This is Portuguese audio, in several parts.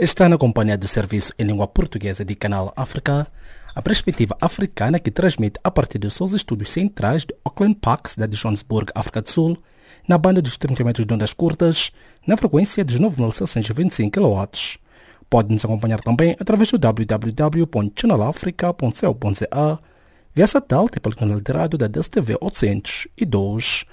Está na companhia do Serviço em Língua Portuguesa de Canal África, a perspectiva africana que transmite a partir dos seus estúdios centrais de Auckland Park, cidade de Johannesburg, África do Sul, na banda dos 30 metros de ondas curtas, na frequência de 9.625 kW. Pode nos acompanhar também através do www.canalafrica.co.za, via satélite pelo canal de rádio da DSTV 802.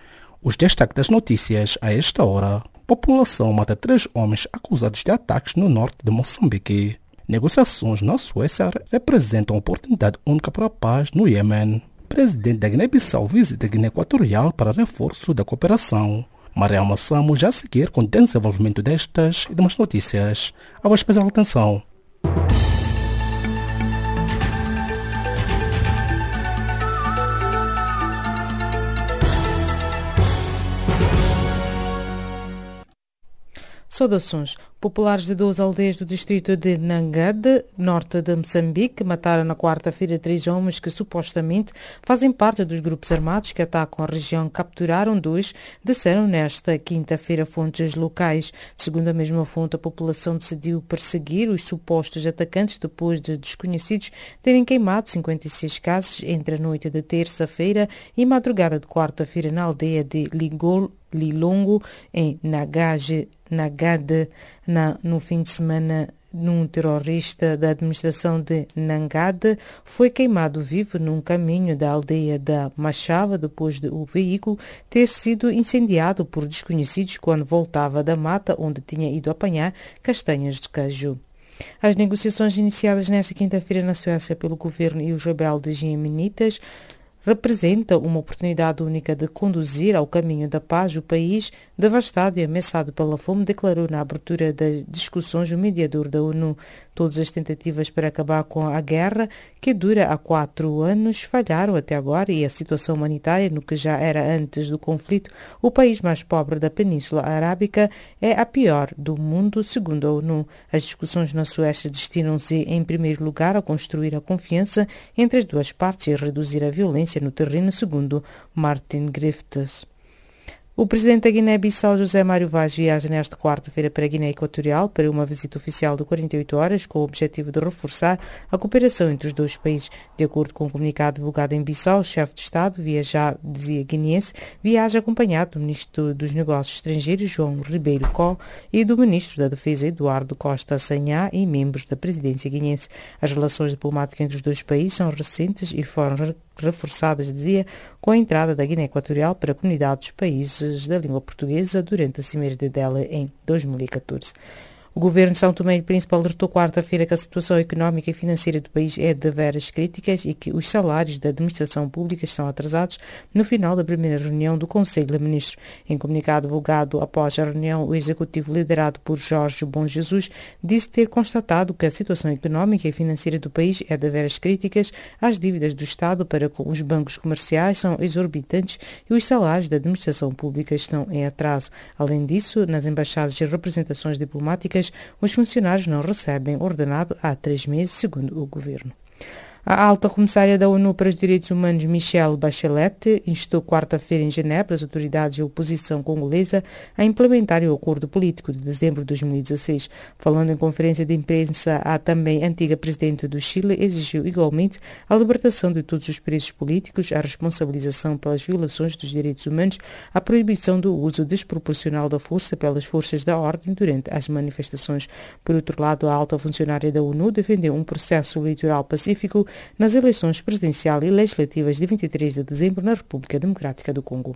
Os destaques das notícias a esta hora. População mata 3 homens acusados de ataques no norte de Moçambique. Negociações na Suécia representam oportunidade única para a paz no Iêmen. Presidente da Guiné-Bissau visita a Guiné-Equatorial para reforço da cooperação. Maria Almoçamos já a seguir com o desenvolvimento destas e demais notícias. A vossa especial atenção. Saudações. Populares de 12 aldeias do distrito de Nangade, norte de Moçambique, mataram na quarta-feira 3 homens que supostamente fazem parte dos grupos armados que atacam a região. Capturaram 2, disseram nesta quinta-feira fontes locais. Segundo a mesma fonte, a população decidiu perseguir os supostos atacantes depois de desconhecidos terem queimado 56 casas entre a noite de terça-feira e madrugada de quarta-feira na aldeia de Lilongo, em Nangade, no fim de semana. Num terrorista da administração de Nangade foi queimado vivo num caminho da aldeia da Machava depois de o veículo ter sido incendiado por desconhecidos quando voltava da mata onde tinha ido apanhar castanhas de caju. As negociações iniciadas nesta quinta-feira na Suécia pelo governo e os rebeldes iemenitas representa uma oportunidade única de conduzir ao caminho da paz o país, devastado e ameaçado pela fome, declarou na abertura das discussões o mediador da ONU. Todas as tentativas para acabar com a guerra, que dura há 4 anos, falharam até agora e a situação humanitária, no que já era antes do conflito, o país mais pobre da Península Arábica, é a pior do mundo, segundo a ONU. As discussões na Suécia destinam-se, em primeiro lugar, a construir a confiança entre as duas partes e reduzir a violência no terreno, segundo Martin Griffiths. O presidente da Guiné-Bissau, José Mário Vaz, viaja nesta quarta-feira para a Guiné Equatorial para uma visita oficial de 48 horas com o objetivo de reforçar a cooperação entre os dois países. De acordo com um comunicado divulgado em Bissau, o chefe de Estado, guineense, viaja acompanhado do ministro dos Negócios Estrangeiros, João Ribeiro Có, e do ministro da Defesa, Eduardo Costa Sanhá, e membros da presidência guineense. As relações diplomáticas entre os dois países são recentes e foram reforçadas, com a entrada da Guiné Equatorial para a comunidade dos países da língua portuguesa durante a cimeira dela em 2014. O governo de São Tomé e Príncipe alertou quarta-feira que a situação económica e financeira do país é de veras críticas e que os salários da administração pública estão atrasados no final da primeira reunião do Conselho de Ministros. Em comunicado divulgado após a reunião, o executivo liderado por Jorge Bom Jesus disse ter constatado que a situação económica e financeira do país é de veras críticas, as dívidas do Estado para com os bancos comerciais são exorbitantes e os salários da administração pública estão em atraso. Além disso, nas embaixadas e representações diplomáticas, os funcionários não recebem ordenado há 3 meses, segundo o governo. A alta comissária da ONU para os Direitos Humanos, Michelle Bachelet, instou quarta-feira em Genebra as autoridades e a oposição congolesa a implementarem o acordo político de dezembro de 2016. Falando em conferência de imprensa, a também antiga presidente do Chile exigiu igualmente a libertação de todos os presos políticos, a responsabilização pelas violações dos direitos humanos, a proibição do uso desproporcional da força pelas forças da ordem durante as manifestações. Por outro lado, a alta funcionária da ONU defendeu um processo eleitoral pacífico nas eleições presidencial e legislativas de 23 de dezembro na República Democrática do Congo.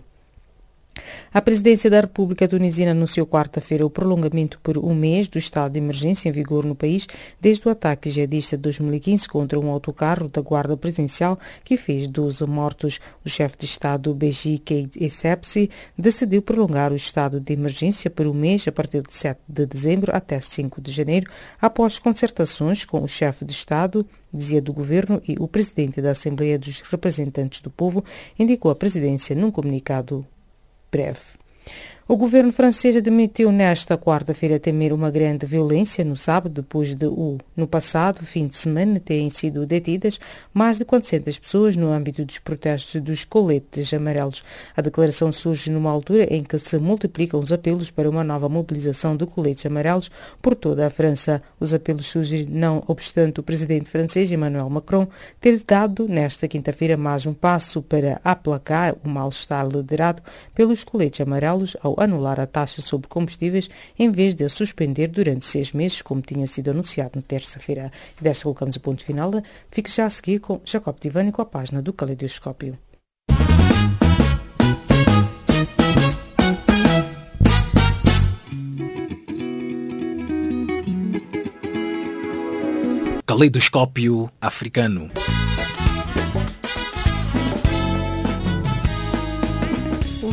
A presidência da República Tunisina anunciou quarta-feira o prolongamento por 1 mês do estado de emergência em vigor no país desde o ataque jihadista de 2015 contra um autocarro da Guarda Presidencial que fez 12 mortos. O chefe de Estado, Beji Caid Essebsi, decidiu prolongar o estado de emergência por 1 mês a partir de 7 de dezembro até 5 de janeiro, após concertações com o chefe de Estado, dizia do governo, e o presidente da Assembleia dos Representantes do Povo, indicou a presidência num comunicado breve. O governo francês admitiu nesta quarta-feira temer uma grande violência no sábado, depois de no passado fim de semana terem sido detidas mais de 400 pessoas no âmbito dos protestos dos coletes amarelos. A declaração surge numa altura em que se multiplicam os apelos para uma nova mobilização de coletes amarelos por toda a França. Os apelos surgem não obstante o presidente francês Emmanuel Macron ter dado nesta quinta-feira mais um passo para aplacar o mal-estar liderado pelos coletes amarelos ao anular a taxa sobre combustíveis em vez de a suspender durante 6 meses, como tinha sido anunciado na terça-feira. E desta colocamos o ponto final. Fique já a seguir com Jacob Tivani com a página do Caleidoscópio. Caleidoscópio africano. O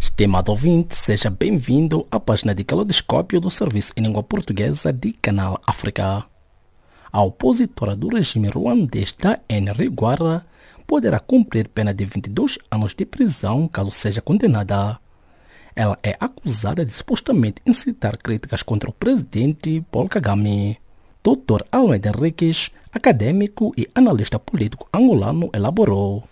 Estimado ouvinte, seja bem-vindo à página de Caleidoscópio do Serviço em Língua Portuguesa de Canal África. A opositora do regime ruandês Henri Guarra poderá cumprir pena de 22 anos de prisão caso seja condenada. Ela é acusada de supostamente incitar críticas contra o presidente Paul Kagame. Dr. Almeida Henriques, acadêmico e analista político angolano, elaborou.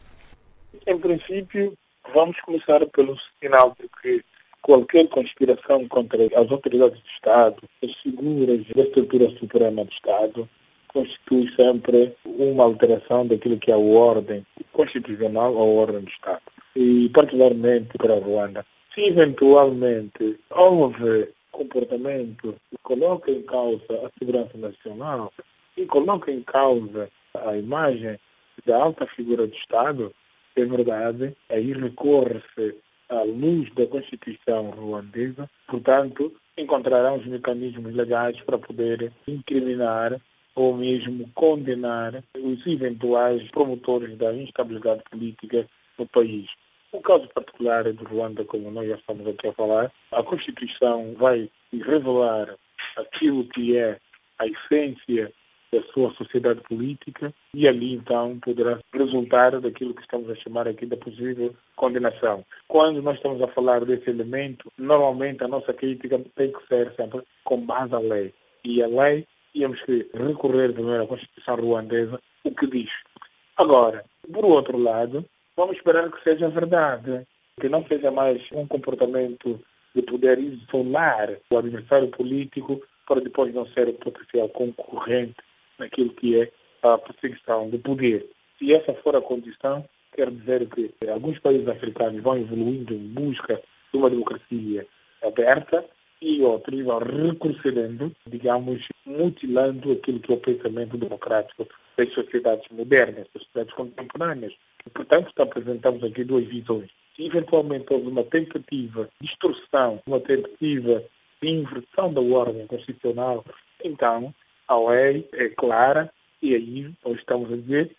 Em princípio, vamos começar pelo sinal de que qualquer conspiração contra as autoridades do Estado, as figuras da estrutura suprema do Estado, constitui sempre uma alteração daquilo que é a ordem constitucional ou a ordem do Estado, e particularmente para a Ruanda. Se eventualmente houve comportamento que coloca em causa a segurança nacional e coloca em causa a imagem da alta figura do Estado, é verdade, aí recorre-se à luz da Constituição ruandesa, portanto, encontrarão os mecanismos legais para poder incriminar ou mesmo condenar os eventuais promotores da instabilidade política no país. O caso particular do Ruanda, como nós já estamos aqui a falar, a Constituição vai revelar aquilo que é a essência da sua sociedade política e ali, então, poderá resultar daquilo que estamos a chamar aqui da possível condenação. Quando nós estamos a falar desse elemento, normalmente a nossa crítica tem que ser sempre com base à lei. E a lei, temos que recorrer primeiro à Constituição ruandesa, o que diz. Agora, por outro lado, vamos esperar que seja verdade, que não seja mais um comportamento de poder isolar o adversário político para depois não ser o potencial concorrente naquilo que é a perseguição do poder. Se essa for a condição, quer dizer que alguns países africanos vão evoluindo em busca de uma democracia aberta e outros vão retrocedendo, digamos, mutilando aquilo que é o pensamento democrático das sociedades modernas, das sociedades contemporâneas. Portanto, apresentamos aqui duas visões. Se eventualmente houve uma tentativa de distorção, uma tentativa de inversão da ordem constitucional, então a lei é clara e aí nós estamos a dizer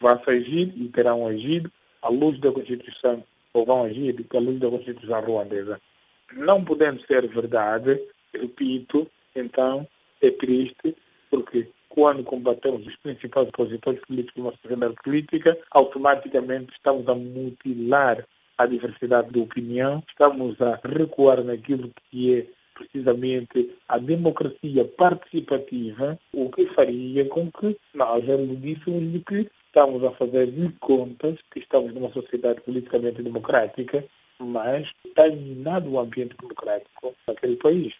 vai-se agir e terão agido à luz da Constituição, ou vão agir à luz da Constituição ruandesa. Não podendo ser verdade, repito, então é triste, porque quando combatemos os principais opositores políticos da nossa sociedade política, automaticamente estamos a mutilar a diversidade de opinião, estamos a recuar naquilo que é precisamente a democracia participativa, o que faria com que nós já dissemos de que estamos a fazer de contas que estamos numa sociedade politicamente democrática, mas está minado o ambiente democrático daquele país.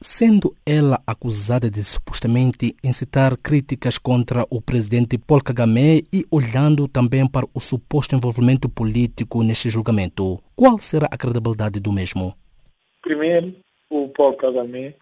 Sendo ela acusada de supostamente incitar críticas contra o presidente Paul Kagame e olhando também para o suposto envolvimento político neste julgamento, qual será a credibilidade do mesmo? Primeiro, o Paul Kagame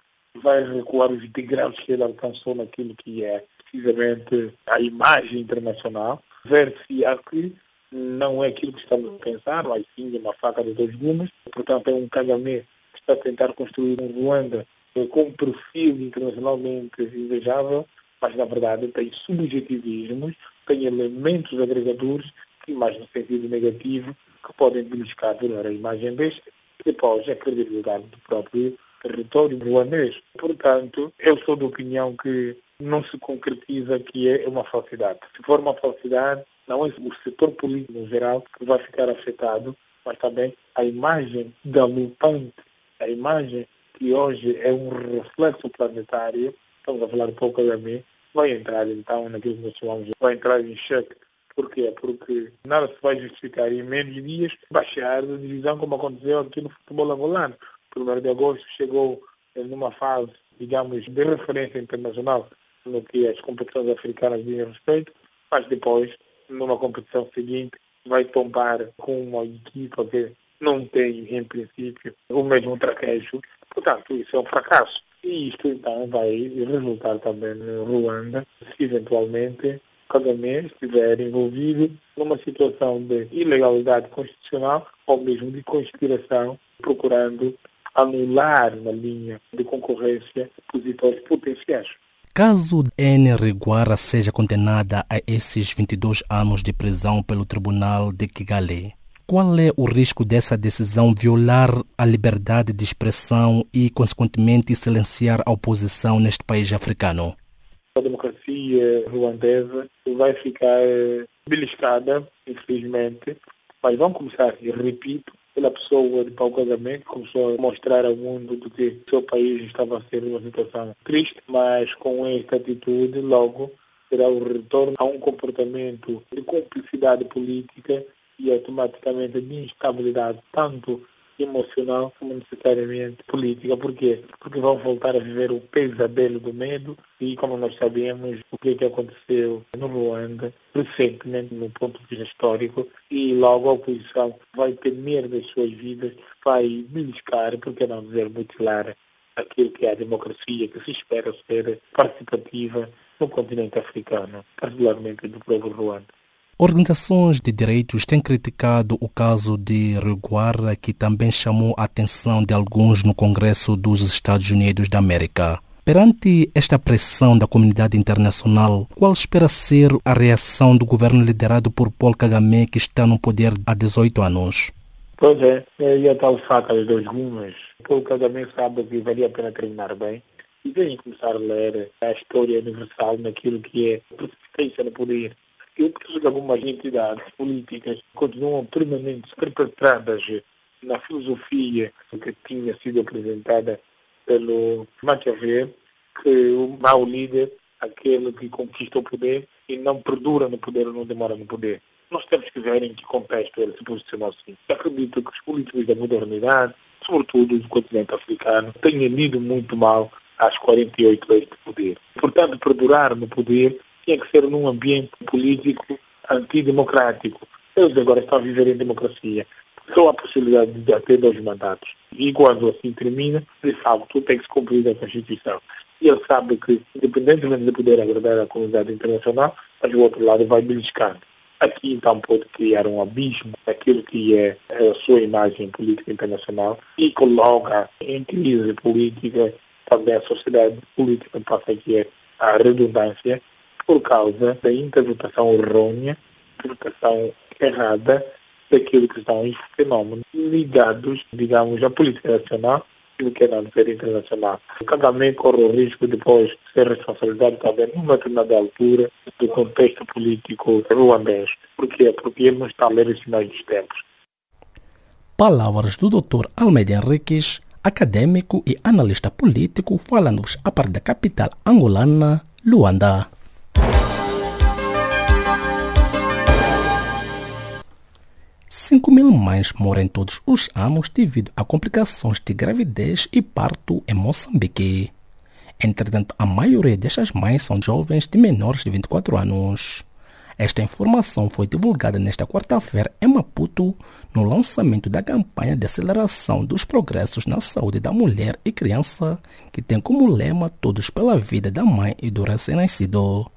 vai recuar os degraus que ele alcançou naquilo que é precisamente a imagem internacional, ver se aqui não é aquilo que estamos a pensar, mas sim uma faca de dois gumes. Portanto, é um Kagame que está a tentar construir um Ruanda com um perfil internacionalmente invejável, mas na verdade tem subjetivismos, tem elementos agregadores que mais no sentido negativo que podem beliscar a imagem deste e depois a credibilidade do próprio território ruandês. Portanto, eu sou da opinião que não se concretiza que é uma falsidade. Se for uma falsidade, não é o setor político no geral que vai ficar afetado, mas também a imagem da lutante, a imagem que hoje é um reflexo planetário, estamos a falar pouco da mim, vai entrar então naquilo que nós chamamos, vai entrar em xeque. Porquê? Porque nada se vai justificar em menos dias baixar a divisão como aconteceu aqui no futebol angolano. O 1º de agosto chegou numa fase, digamos, de referência internacional no que as competições africanas dizem respeito, mas depois, numa competição seguinte, vai tombar com uma equipa que não tem, em princípio, o mesmo traquejo. Portanto, isso é um fracasso. E isto, então, vai resultar também no Ruanda, se eventualmente Kagame estiver envolvido numa situação de ilegalidade constitucional ou mesmo de conspiração, procurando anular na linha de concorrência opositores potenciais. Caso N. Reguara seja condenada a esses 22 anos de prisão pelo Tribunal de Kigali, qual é o risco dessa decisão violar a liberdade de expressão e, consequentemente, silenciar a oposição neste país africano? A democracia ruandesa vai ficar beliscada, infelizmente, mas vão começar, e repito, pela pessoa de Paul Kagame, que começou a mostrar ao mundo do que o seu país estava a ser uma situação triste, mas com esta atitude logo será o retorno a um comportamento de cumplicidade política e automaticamente de instabilidade, tanto emocional como necessariamente política. Por quê? Porque vão voltar a viver o pesadelo do medo e, como nós sabemos, o que aconteceu no Ruanda recentemente, no ponto de vista histórico, e logo a oposição vai temer das suas vidas, vai beliscar, porque não dizer mutilar, aquilo que é a democracia que se espera ser participativa no continente africano, particularmente do próprio Ruanda. Organizações de direitos têm criticado o caso de Reguara, que também chamou a atenção de alguns no Congresso dos Estados Unidos da América. Perante esta pressão da comunidade internacional, qual espera ser a reação do governo liderado por Paul Kagame, que está no poder há 18 anos? Pois é, e a tal faca de dois gumes. Paul Kagame sabe que valia a pena terminar bem e vem começar a ler a história universal naquilo que é persistência no poder. Eu penso que algumas entidades políticas continuam permanentes perpetradas na filosofia que tinha sido apresentada pelo Machiavelli, que o mau líder, aquele que conquista o poder e não perdura no poder ou não demora no poder. Nós temos que ver em que contexto ele se posicionou assim. Eu acredito que os políticos da modernidade, sobretudo do continente africano, tenham lido muito mal às 48 leis de poder. Portanto, perdurar no poder tinha que ser num ambiente político antidemocrático. Eles agora estão a viver em democracia. Só há a possibilidade de ter dois mandatos. E quando assim termina, de facto, tem que se cumprir a Constituição. E ele sabe que, independentemente de poder agradar a comunidade internacional, mas o outro lado vai beliscando. Aqui, então, pode criar um abismo daquilo que é a sua imagem política internacional e coloca em crise política também a sociedade política, passa aqui a redundância, por causa da interpretação errônea, interpretação errada daquilo que são os fenómenos ligados, digamos, à política nacional e o que é na esfera internacional. Kagame corre o risco depois de ser responsabilizado também numa determinada altura do contexto político ruandês. Por quê? Porque ele não está a ler os sinais dos tempos. Palavras do Dr. Almeida Henriques, académico e analista político, fala-nos a par da capital angolana, Luanda. $5,000 mães morrem todos os anos devido a complicações de gravidez e parto em Moçambique. Entretanto, a maioria destas mães são jovens de menores de 24 anos. Esta informação foi divulgada nesta quarta-feira em Maputo, no lançamento da campanha de aceleração dos progressos na saúde da mulher e criança, que tem como lema Todos pela Vida da Mãe e do Recém-Nascido.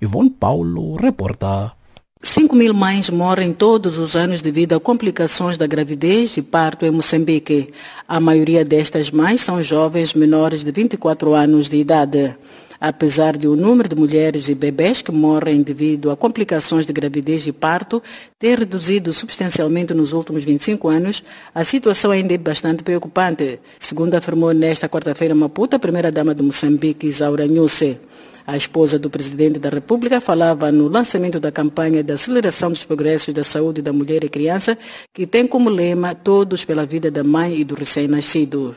Ivone Paulo reporta. 5,000 mães morrem todos os anos devido a complicações da gravidez e parto em Moçambique. A maioria destas mães são jovens menores de 24 anos de idade. Apesar de o número de mulheres e bebés que morrem devido a complicações de gravidez e parto ter reduzido substancialmente nos últimos 25 anos, a situação ainda é bastante preocupante, segundo afirmou nesta quarta-feira em Maputo a primeira-dama de Moçambique, Isaura Nhusi. A esposa do presidente da República falava no lançamento da campanha de aceleração dos progressos da saúde da mulher e criança, que tem como lema "Todos pela vida da mãe e do recém-nascido".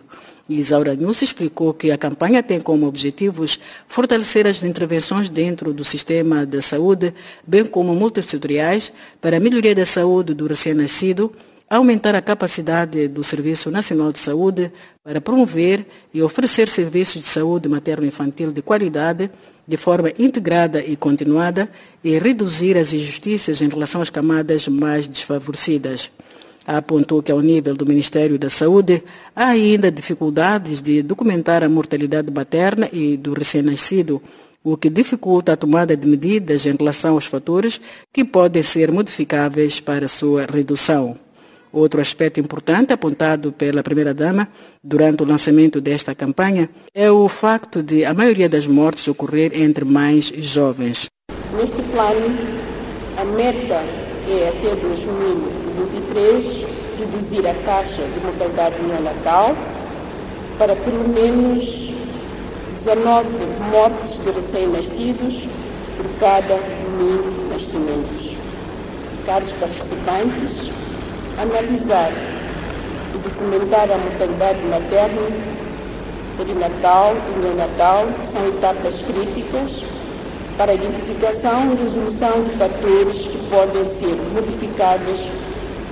Isaura Nhusi explicou que a campanha tem como objetivos fortalecer as intervenções dentro do sistema da saúde, bem como multissetoriais, para a melhoria da saúde do recém-nascido, aumentar a capacidade do Serviço Nacional de Saúde para promover e oferecer serviços de saúde materno-infantil de qualidade, de forma integrada e continuada, e reduzir as injustiças em relação às camadas mais desfavorecidas. Apontou que, ao nível do Ministério da Saúde, há ainda dificuldades de documentar a mortalidade materna e do recém-nascido, o que dificulta a tomada de medidas em relação aos fatores que podem ser modificáveis para sua redução. Outro aspecto importante apontado pela primeira-dama durante o lançamento desta campanha é o facto de a maioria das mortes ocorrer entre mães jovens. Neste plano, a meta é até 2023 reduzir a taxa de mortalidade neonatal para pelo menos 19 mortes de recém-nascidos por cada 1000 nascimentos. Caros participantes, analisar e documentar a mortalidade materna, perinatal e neonatal são etapas críticas para a identificação e resolução de fatores que podem ser modificados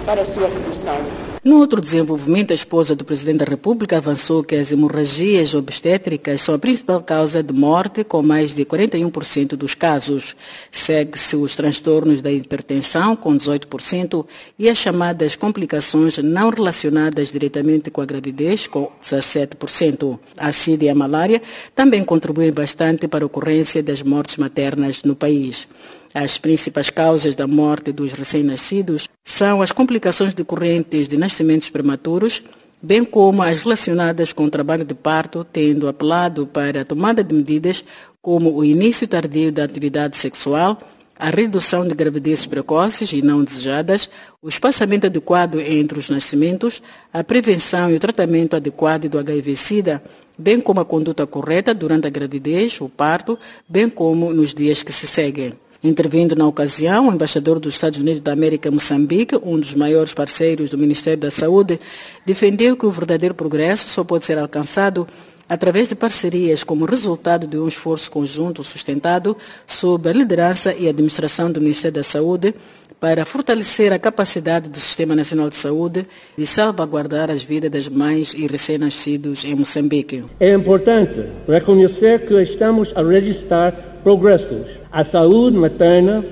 para a sua redução. No outro desenvolvimento, a esposa do Presidente da República avançou que as hemorragias obstétricas são a principal causa de morte, com mais de 41% dos casos. Segue-se os transtornos da hipertensão, com 18%, e as chamadas complicações não relacionadas diretamente com a gravidez, com 17%. A sida e a malária também contribuem bastante para a ocorrência das mortes maternas no país. As principais causas da morte dos recém-nascidos são as complicações decorrentes de nascimentos prematuros, bem como as relacionadas com o trabalho de parto, tendo apelado para a tomada de medidas como o início tardio da atividade sexual, a redução de gravidezes precoces e não desejadas, o espaçamento adequado entre os nascimentos, a prevenção e o tratamento adequado do HIV/SIDA, bem como a conduta correta durante a gravidez, o parto, bem como nos dias que se seguem. Intervindo na ocasião, o embaixador dos Estados Unidos da América em Moçambique, um dos maiores parceiros do Ministério da Saúde, defendeu que o verdadeiro progresso só pode ser alcançado através de parcerias como resultado de um esforço conjunto sustentado sob a liderança e administração do Ministério da Saúde para fortalecer a capacidade do Sistema Nacional de Saúde de salvaguardar as vidas das mães e recém-nascidos em Moçambique. É importante reconhecer que estamos a registrar progressos. A saúde materna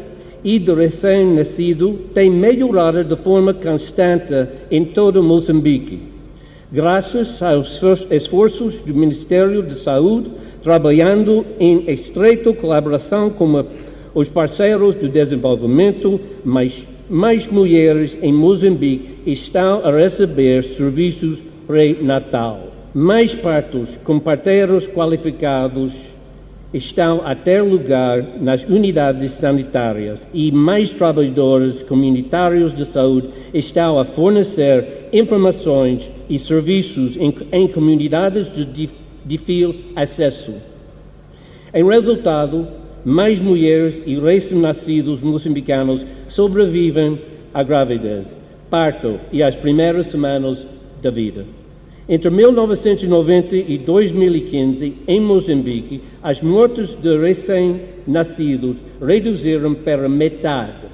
e do recém-nascido tem melhorado de forma constante em todo Moçambique, graças aos esforços do Ministério da Saúde, trabalhando em estreita colaboração com os parceiros do desenvolvimento. Mais mulheres em Moçambique estão a receber serviços pré-natal. Mais partos com parteiros qualificados estão a ter lugar nas unidades sanitárias e mais trabalhadores comunitários de saúde estão a fornecer informações e serviços em comunidades de difícil acesso. Em resultado, mais mulheres e recém-nascidos moçambicanos sobrevivem à gravidez, parto e às primeiras semanas da vida. Entre 1990 e 2015, em Moçambique, as mortes de recém-nascidos reduziram para metade,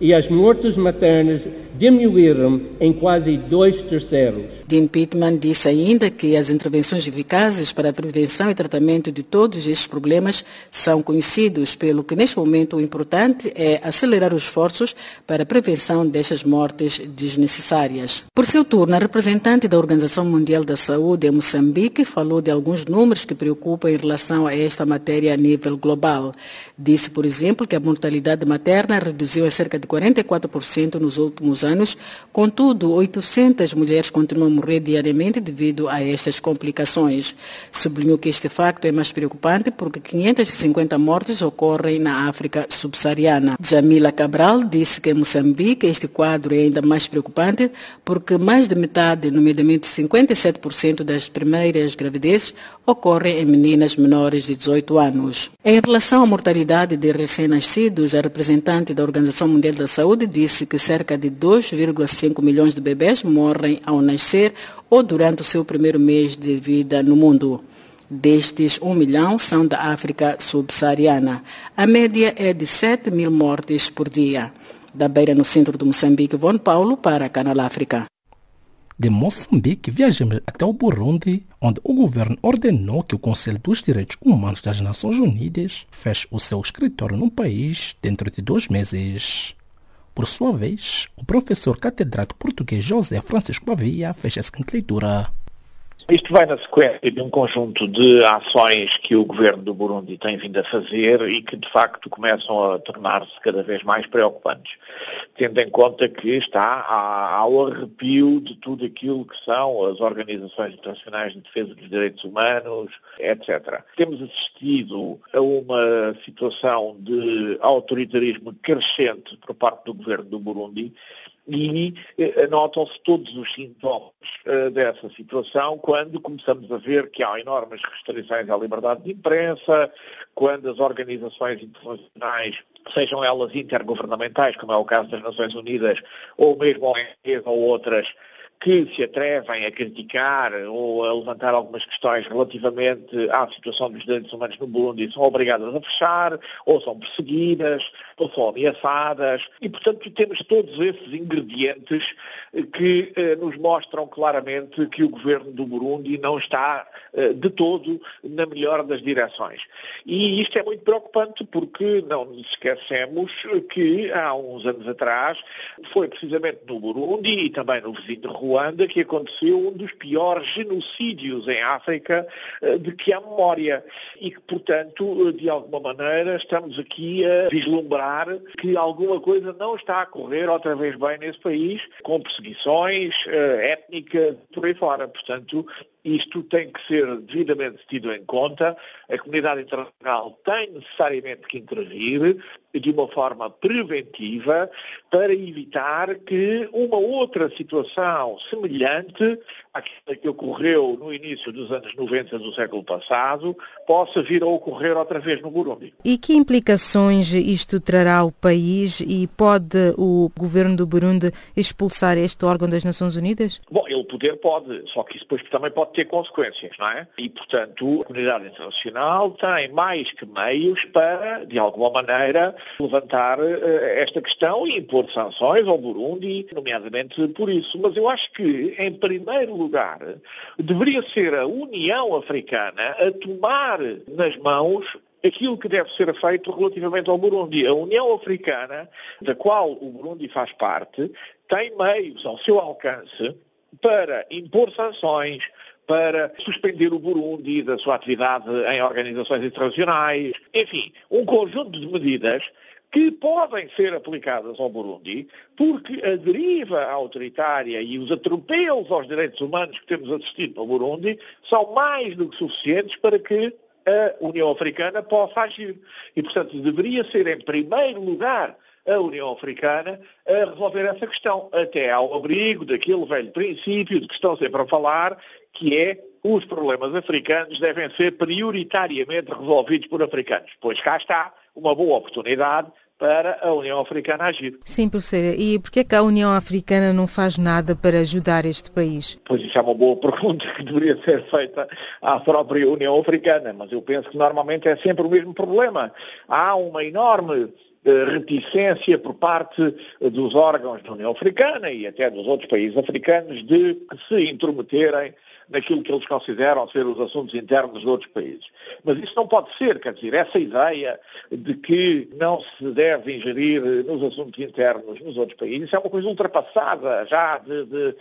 e as mortes maternas diminuíram em quase 2/3. De impeachment disse ainda que as intervenções eficazes para a prevenção e tratamento de todos estes problemas são conhecidos, pelo que neste momento o importante é acelerar os esforços para a prevenção destas mortes desnecessárias. Por seu turno, a representante da Organização Mundial da Saúde em Moçambique falou de alguns números que preocupam em relação a esta matéria a nível global. Disse, por exemplo, que a mortalidade materna reduziu em cerca de 44% nos últimos anos, contudo, 800 mulheres continuam a morrer diariamente devido a estas complicações. Sublinhou que este facto é mais preocupante porque 550 mortes ocorrem na África subsaariana. Jamila Cabral disse que em Moçambique este quadro é ainda mais preocupante porque mais de metade, nomeadamente 57% das primeiras gravidezes, ocorrem em meninas menores de 18 anos. Em relação à mortalidade de recém-nascidos, a representante da Organização Mundial da Saúde disse que cerca de 2,5 milhões de bebês morrem ao nascer ou durante o seu primeiro mês de vida no mundo. Destes, 1 milhão são da África subsaariana. A média é de 7 mil mortes por dia. Da beira no centro de Moçambique, Von Paulo para Canal África. De Moçambique, viajamos até o Burundi, onde o governo ordenou que o Conselho dos Direitos Humanos das Nações Unidas feche o seu escritório no país dentro de 2 meses. Por sua vez, o professor catedrático português José Francisco Pavia fez a seguinte leitura. Isto vai na sequência de um conjunto de ações que o governo do Burundi tem vindo a fazer e que, de facto, começam a tornar-se cada vez mais preocupantes, tendo em conta que está ao arrepio de tudo aquilo que são as organizações internacionais de defesa dos direitos humanos, etc. Temos assistido a uma situação de autoritarismo crescente por parte do governo do Burundi, e anotam-se todos os sintomas dessa situação quando começamos a ver que há enormes restrições à liberdade de imprensa, quando as organizações internacionais, sejam elas intergovernamentais, como é o caso das Nações Unidas, ou mesmo ONGs ou outras, que se atrevem a criticar ou a levantar algumas questões relativamente à situação dos direitos humanos no Burundi, são obrigadas a fechar, ou são perseguidas, ou são ameaçadas. E, portanto, temos todos esses ingredientes que nos mostram claramente que o governo do Burundi não está de todo na melhor das direções. E isto é muito preocupante porque não nos esquecemos que há uns anos atrás foi precisamente no Burundi e também no vizinho de Ruanda que aconteceu um dos piores genocídios em África de que há memória e que, portanto, de alguma maneira estamos aqui a vislumbrar que alguma coisa não está a correr outra vez bem nesse país, com perseguições étnicas por aí fora. Portanto, isto tem que ser devidamente tido em conta. A comunidade internacional tem necessariamente que intervir de uma forma preventiva para evitar que uma outra situação semelhante àquela que ocorreu no início dos anos 90 do século passado possa vir a ocorrer outra vez no Burundi. E que implicações isto trará ao país e pode o governo do Burundi expulsar este órgão das Nações Unidas? Bom, ele pode, só que isso depois também pode ter consequências, não é? E, portanto, a comunidade internacional tem mais que meios para, de alguma maneira, levantar esta questão e impor sanções ao Burundi, nomeadamente por isso. Mas eu acho que, em primeiro lugar, deveria ser a União Africana a tomar nas mãos aquilo que deve ser feito relativamente ao Burundi. A União Africana, da qual o Burundi faz parte, tem meios ao seu alcance para impor sanções, para suspender o Burundi da sua atividade em organizações internacionais, enfim, um conjunto de medidas que podem ser aplicadas ao Burundi, porque a deriva autoritária e os atropelos aos direitos humanos que temos assistido no Burundi são mais do que suficientes para que a União Africana possa agir. E, portanto, deveria ser, em primeiro lugar, a União Africana a resolver essa questão, até ao abrigo daquele velho princípio de que estão sempre a falar, que é os problemas africanos devem ser prioritariamente resolvidos por africanos. Pois cá está uma boa oportunidade para a União Africana agir. Sim, professor. E porquê é que a União Africana não faz nada para ajudar este país? Pois isso é uma boa pergunta que deveria ser feita à própria União Africana, mas eu penso que normalmente é sempre o mesmo problema. Há uma enorme reticência por parte dos órgãos da União Africana e até dos outros países africanos de se intrometerem naquilo que eles consideram ser os assuntos internos de outros países. Mas isso não pode ser, quer dizer, essa ideia de que não se deve ingerir nos assuntos internos nos outros países, isso é uma coisa ultrapassada já de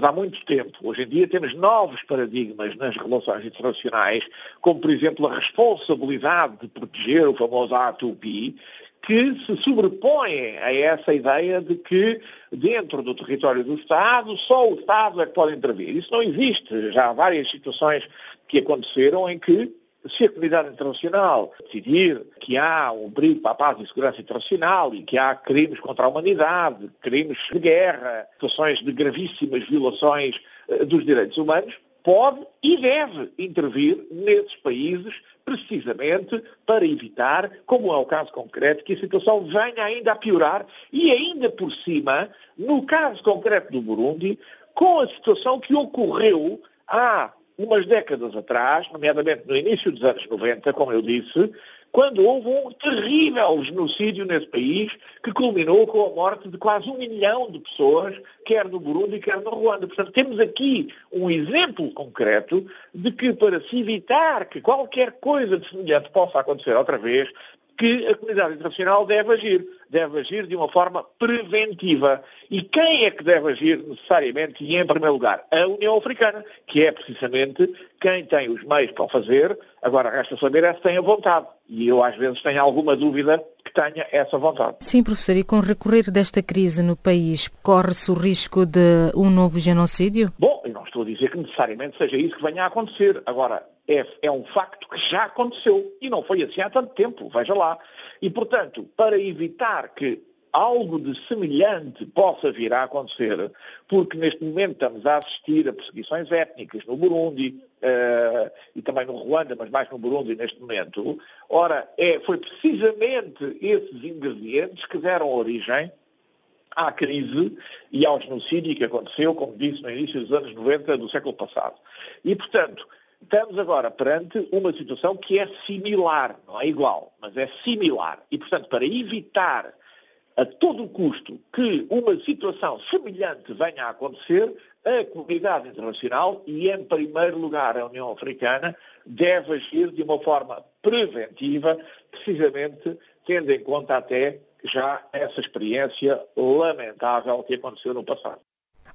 há muito tempo. Hoje em dia temos novos paradigmas nas relações internacionais, como por exemplo a responsabilidade de proteger o famoso A2P, que se sobrepõem a essa ideia de que dentro do território do Estado, só o Estado é que pode intervir. Isso não existe. Já há várias situações que aconteceram em que, se a comunidade internacional decidir que há um perigo para a paz e segurança internacional e que há crimes contra a humanidade, crimes de guerra, situações de gravíssimas violações dos direitos humanos, pode e deve intervir nesses países precisamente para evitar, como é o caso concreto, que a situação venha ainda a piorar e ainda por cima, no caso concreto do Burundi, com a situação que ocorreu há umas décadas atrás, nomeadamente no início dos anos 90, como eu disse, quando houve um terrível genocídio nesse país que culminou com a morte de quase 1 milhão de pessoas, quer no Burundi, quer no Ruanda. Portanto, temos aqui um exemplo concreto de que, para se evitar que qualquer coisa de semelhante possa acontecer outra vez, que a comunidade internacional deve agir. Deve agir de uma forma preventiva. E quem é que deve agir necessariamente e em primeiro lugar? A União Africana, que é precisamente quem tem os meios para o fazer. Agora resta saber é se tem a vontade. E eu às vezes tenho alguma dúvida que tenha essa vontade. Sim, professor. E com o recorrer desta crise no país, corre-se o risco de um novo genocídio? Bom, eu não estou a dizer que necessariamente seja isso que venha a acontecer. Agora, é um facto que já aconteceu e não foi assim há tanto tempo, veja lá. E, portanto, para evitar que algo de semelhante possa vir a acontecer, porque neste momento estamos a assistir a perseguições étnicas no Burundi e também no Ruanda, mas mais no Burundi neste momento, ora, foi precisamente esses ingredientes que deram origem à crise e ao genocídio que aconteceu, como disse, no início dos anos 90 do século passado. E, portanto, estamos agora perante uma situação que é similar, não é igual, mas é similar. E, portanto, para evitar a todo o custo que uma situação semelhante venha a acontecer, a comunidade internacional e, em primeiro lugar, a União Africana, deve agir de uma forma preventiva, precisamente tendo em conta até já essa experiência lamentável que aconteceu no passado.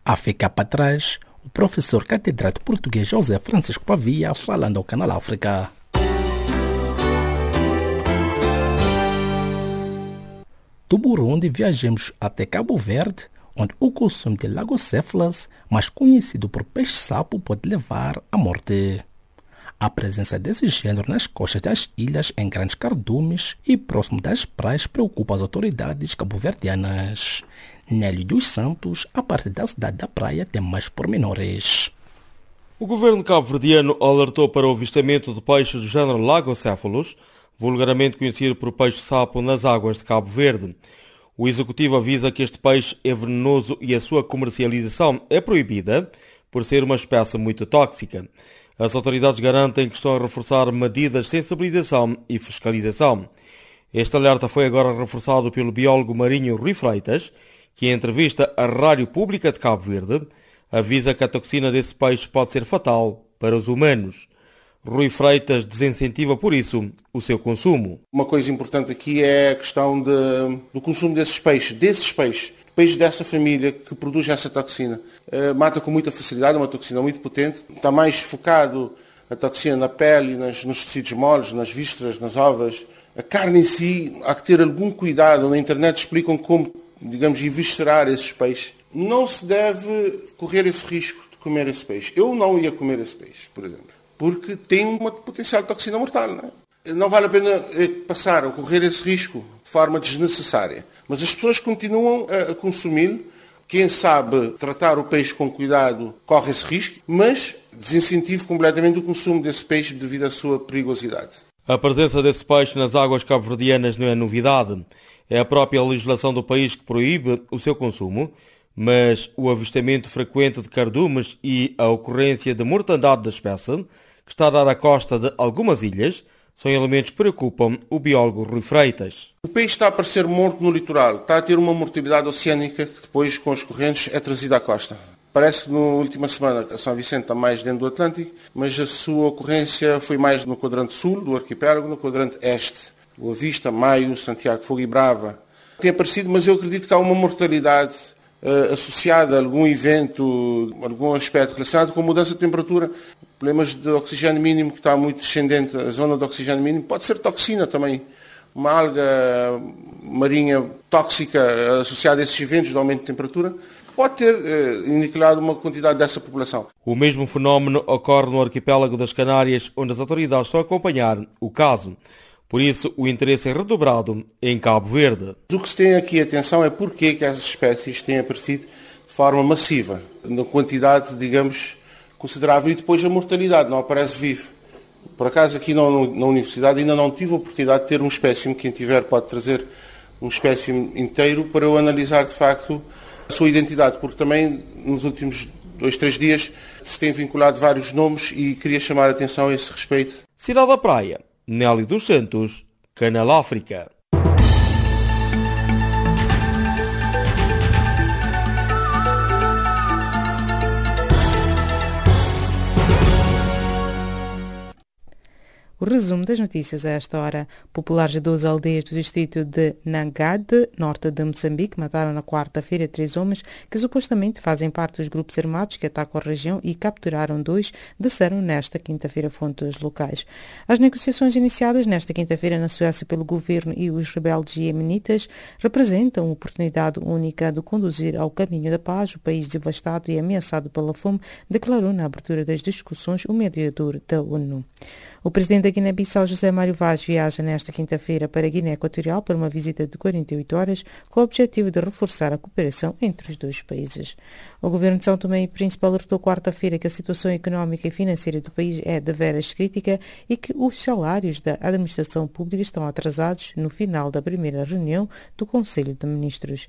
A ficar para trás, o professor catedrático português José Francisco Pavia, falando ao Canal África. Do Burundi viajamos até Cabo Verde, onde o consumo de lagocéfalas, mais conhecido por peixe-sapo, pode levar à morte. A presença desse género nas costas das ilhas, em grandes cardumes e próximo das praias, preocupa as autoridades cabo-verdianas. Nélio dos Santos, a parte da Cidade da Praia, tem mais pormenores. O governo cabo-verdiano alertou para o avistamento de peixes do género lagocéfalos, vulgarmente conhecido por peixe-sapo, nas águas de Cabo Verde. O executivo avisa que este peixe é venenoso e a sua comercialização é proibida, por ser uma espécie muito tóxica. As autoridades garantem que estão a reforçar medidas de sensibilização e fiscalização. Este alerta foi agora reforçado pelo biólogo marinho Rui Freitas, que em entrevista à Rádio Pública de Cabo Verde avisa que a toxina desse peixe pode ser fatal para os humanos. Rui Freitas desincentiva, por isso, o seu consumo. Uma coisa importante aqui é a questão do consumo desses peixes dessa família que produz essa toxina. Mata com muita facilidade, é uma toxina muito potente. Está mais focado a toxina na pele, nos tecidos moles, nas vísceras, nas ovas. A carne em si, há que ter algum cuidado. Na internet explicam como, digamos, eviscerar esses peixes. Não se deve correr esse risco de comer esse peixe. Eu não ia comer esse peixe, por exemplo, porque tem uma potencial toxina mortal. Não vale a pena passar ou correr esse risco de forma desnecessária. Mas as pessoas continuam a consumi-lo. Quem sabe tratar o peixe com cuidado corre esse risco, mas desincentivo completamente o consumo desse peixe devido à sua perigosidade. A presença desse peixe nas águas cabo-verdianas não é novidade. É a própria legislação do país que proíbe o seu consumo, mas o avistamento frequente de cardumes e a ocorrência de mortandade da espécie que está a dar à costa de algumas ilhas, são elementos que preocupam o biólogo Rui Freitas. O peixe está a aparecer morto no litoral, está a ter uma mortalidade oceânica que depois, com as correntes, é trazida à costa. Parece que na última semana a São Vicente está mais dentro do Atlântico, mas a sua ocorrência foi mais no quadrante sul do arquipélago, no quadrante este. Boa Vista, Maio, Santiago, Fogo e Brava. Tem aparecido, mas eu acredito que há uma mortalidade associada a algum evento, algum aspecto relacionado com a mudança de temperatura, problemas de oxigênio mínimo que está muito descendente, a zona de oxigênio mínimo, pode ser toxina também. uma alga marinha tóxica associada a esses eventos de aumento de temperatura, pode ter aniquilado uma quantidade dessa população. O mesmo fenómeno ocorre no arquipélago das Canárias, onde as autoridades estão a acompanhar o caso. Por isso, o interesse é redobrado em Cabo Verde. O que se tem aqui atenção é porque que essas espécies têm aparecido de forma massiva, na quantidade, digamos, considerável, e depois a mortalidade, não aparece vivo. Por acaso, aqui na universidade ainda não tive a oportunidade de ter um espécime. Quem tiver pode trazer um espécime inteiro para eu analisar, de facto, a sua identidade, porque também nos últimos 2-3 dias se têm vinculado vários nomes e queria chamar a atenção a esse respeito. Cidade da Praia, Nélio dos Santos, Canal África. O resumo das notícias a esta hora. Populares de 12 aldeias do distrito de Nangade, norte de Moçambique, mataram na quarta-feira 3 homens que supostamente fazem parte dos grupos armados que atacam a região e capturaram 2, disseram nesta quinta-feira fontes locais. As negociações iniciadas nesta quinta-feira na Suécia pelo governo e os rebeldes iemenitas representam uma oportunidade única de conduzir ao caminho da paz o país devastado e ameaçado pela fome, declarou na abertura das discussões o mediador da ONU. O presidente da Guiné-Bissau, José Mário Vaz, viaja nesta quinta-feira para a Guiné-Equatorial para uma visita de 48 horas com o objetivo de reforçar a cooperação entre os 2 países. O governo de São Tomé e Príncipe alertou quarta-feira que a situação económica e financeira do país é de veras crítica e que os salários da administração pública estão atrasados no final da primeira reunião do Conselho de Ministros.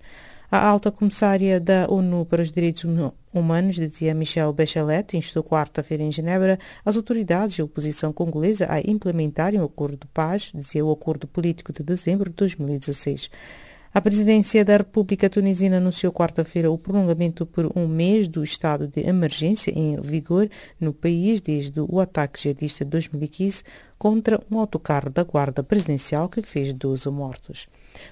A alta comissária da ONU para os Direitos Humanos, dizia Michelle Bachelet, instou quarta-feira em Genebra as autoridades e a oposição congolesa a implementarem o acordo de paz, dizia o acordo político de dezembro de 2016. A presidência da República Tunisina anunciou quarta-feira o prolongamento por um mês do estado de emergência em vigor no país desde o ataque jihadista de 2015 contra um autocarro da Guarda Presidencial que fez 12 mortos.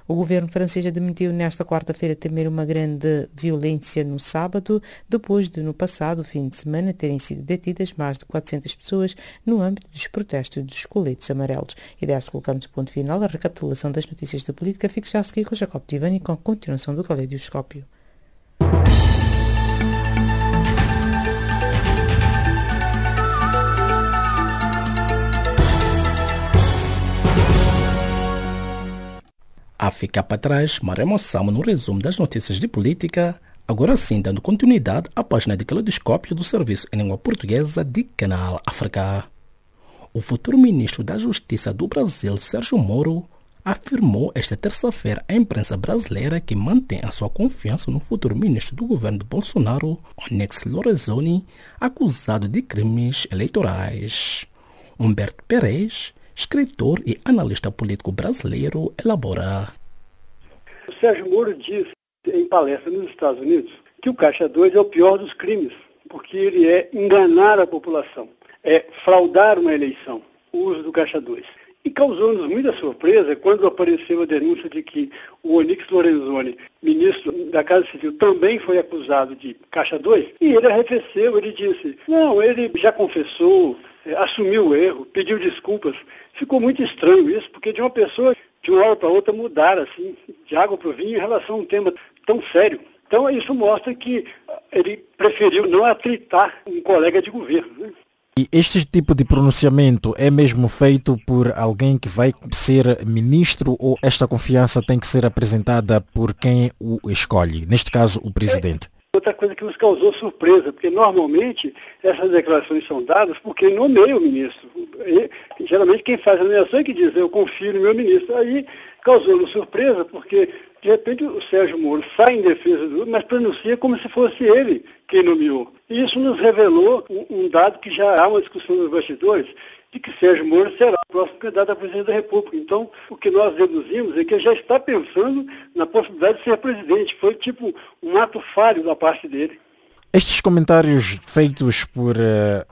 O governo francês admitiu nesta quarta-feira temer uma grande violência no sábado, depois de no passado fim de semana terem sido detidas mais de 400 pessoas no âmbito dos protestos dos coletes amarelos. E desta colocamos o ponto final à recapitulação das notícias da política. Fique já a seguir com Jacob Tivani com a continuação do Caleidoscópio. A ficar para trás, Maré Moçamo no resumo das notícias de política, agora sim dando continuidade à página de Caleidoscópio do Serviço em Língua Portuguesa de Canal África. O futuro ministro da Justiça do Brasil, Sérgio Moro, afirmou esta terça-feira à imprensa brasileira que mantém a sua confiança no futuro ministro do governo de Bolsonaro, Onyx Lorenzoni, acusado de crimes eleitorais. Humberto Peres, escritor e analista político brasileiro, elabora. O Sérgio Moro disse em palestra nos Estados Unidos que o Caixa 2 é o pior dos crimes, porque ele é enganar a população, é fraudar uma eleição, o uso do Caixa 2. E causou-nos muita surpresa quando apareceu a denúncia de que o Onyx Lorenzoni, ministro da Casa Civil, também foi acusado de Caixa 2, e ele arrefeceu, ele disse, não, ele já confessou, assumiu o erro, pediu desculpas. Ficou muito estranho isso, porque de uma pessoa, de uma hora para outra, mudar assim, de água para o vinho, em relação a um tema tão sério. Então, isso mostra que ele preferiu não atritar um colega de governo, né? E este tipo de pronunciamento é mesmo feito por alguém que vai ser ministro ou esta confiança tem que ser apresentada por quem o escolhe, neste caso o presidente? Outra coisa que nos causou surpresa, porque normalmente essas declarações são dadas por quem nomeia o ministro. E, geralmente quem faz a nomeação é que diz, eu confio no meu ministro. Aí causou-nos surpresa, porque de repente o Sérgio Moro sai em defesa do, mas pronuncia como se fosse ele quem nomeou. E isso nos revelou um dado que já há uma discussão nos bastidores, de que Sérgio Moro será o próximo candidato à presidência da República. Então, o que nós deduzimos é que ele já está pensando na possibilidade de ser presidente. Foi tipo um ato falho da parte dele. Estes comentários feitos por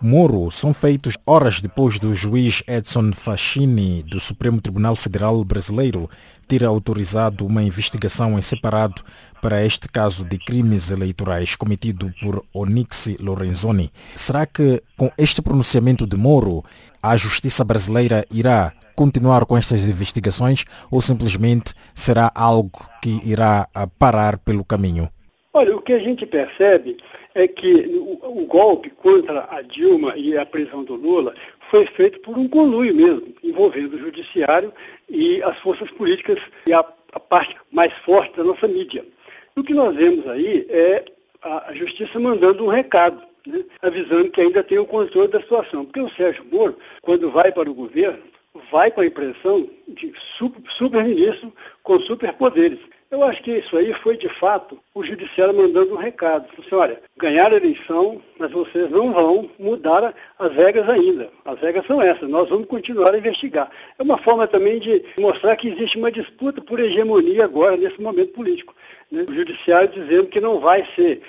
Moro são feitos horas depois do juiz Edson Facchini, do Supremo Tribunal Federal Brasileiro, ter autorizado uma investigação em separado para este caso de crimes eleitorais cometido por Onyx Lorenzoni. Será que com este pronunciamento de Moro, a justiça brasileira irá continuar com estas investigações ou simplesmente será algo que irá parar pelo caminho? Olha, o que a gente percebe é que o golpe contra a Dilma e a prisão do Lula foi feito por um conluio mesmo, envolvendo o judiciário e as forças políticas e a parte mais forte da nossa mídia. O que nós vemos aí é a justiça mandando um recado, né, avisando que ainda tem o controle da situação. Porque o Sérgio Moro, quando vai para o governo, vai com a impressão de super-ministro com superpoderes. Eu acho que isso aí foi, de fato, o judiciário mandando um recado. Assim, olha, ganharam a eleição, mas vocês não vão mudar as regras ainda. As regras são essas, nós vamos continuar a investigar. É uma forma também de mostrar que existe uma disputa por hegemonia agora, nesse momento político, né? O judiciário dizendo que não vai ser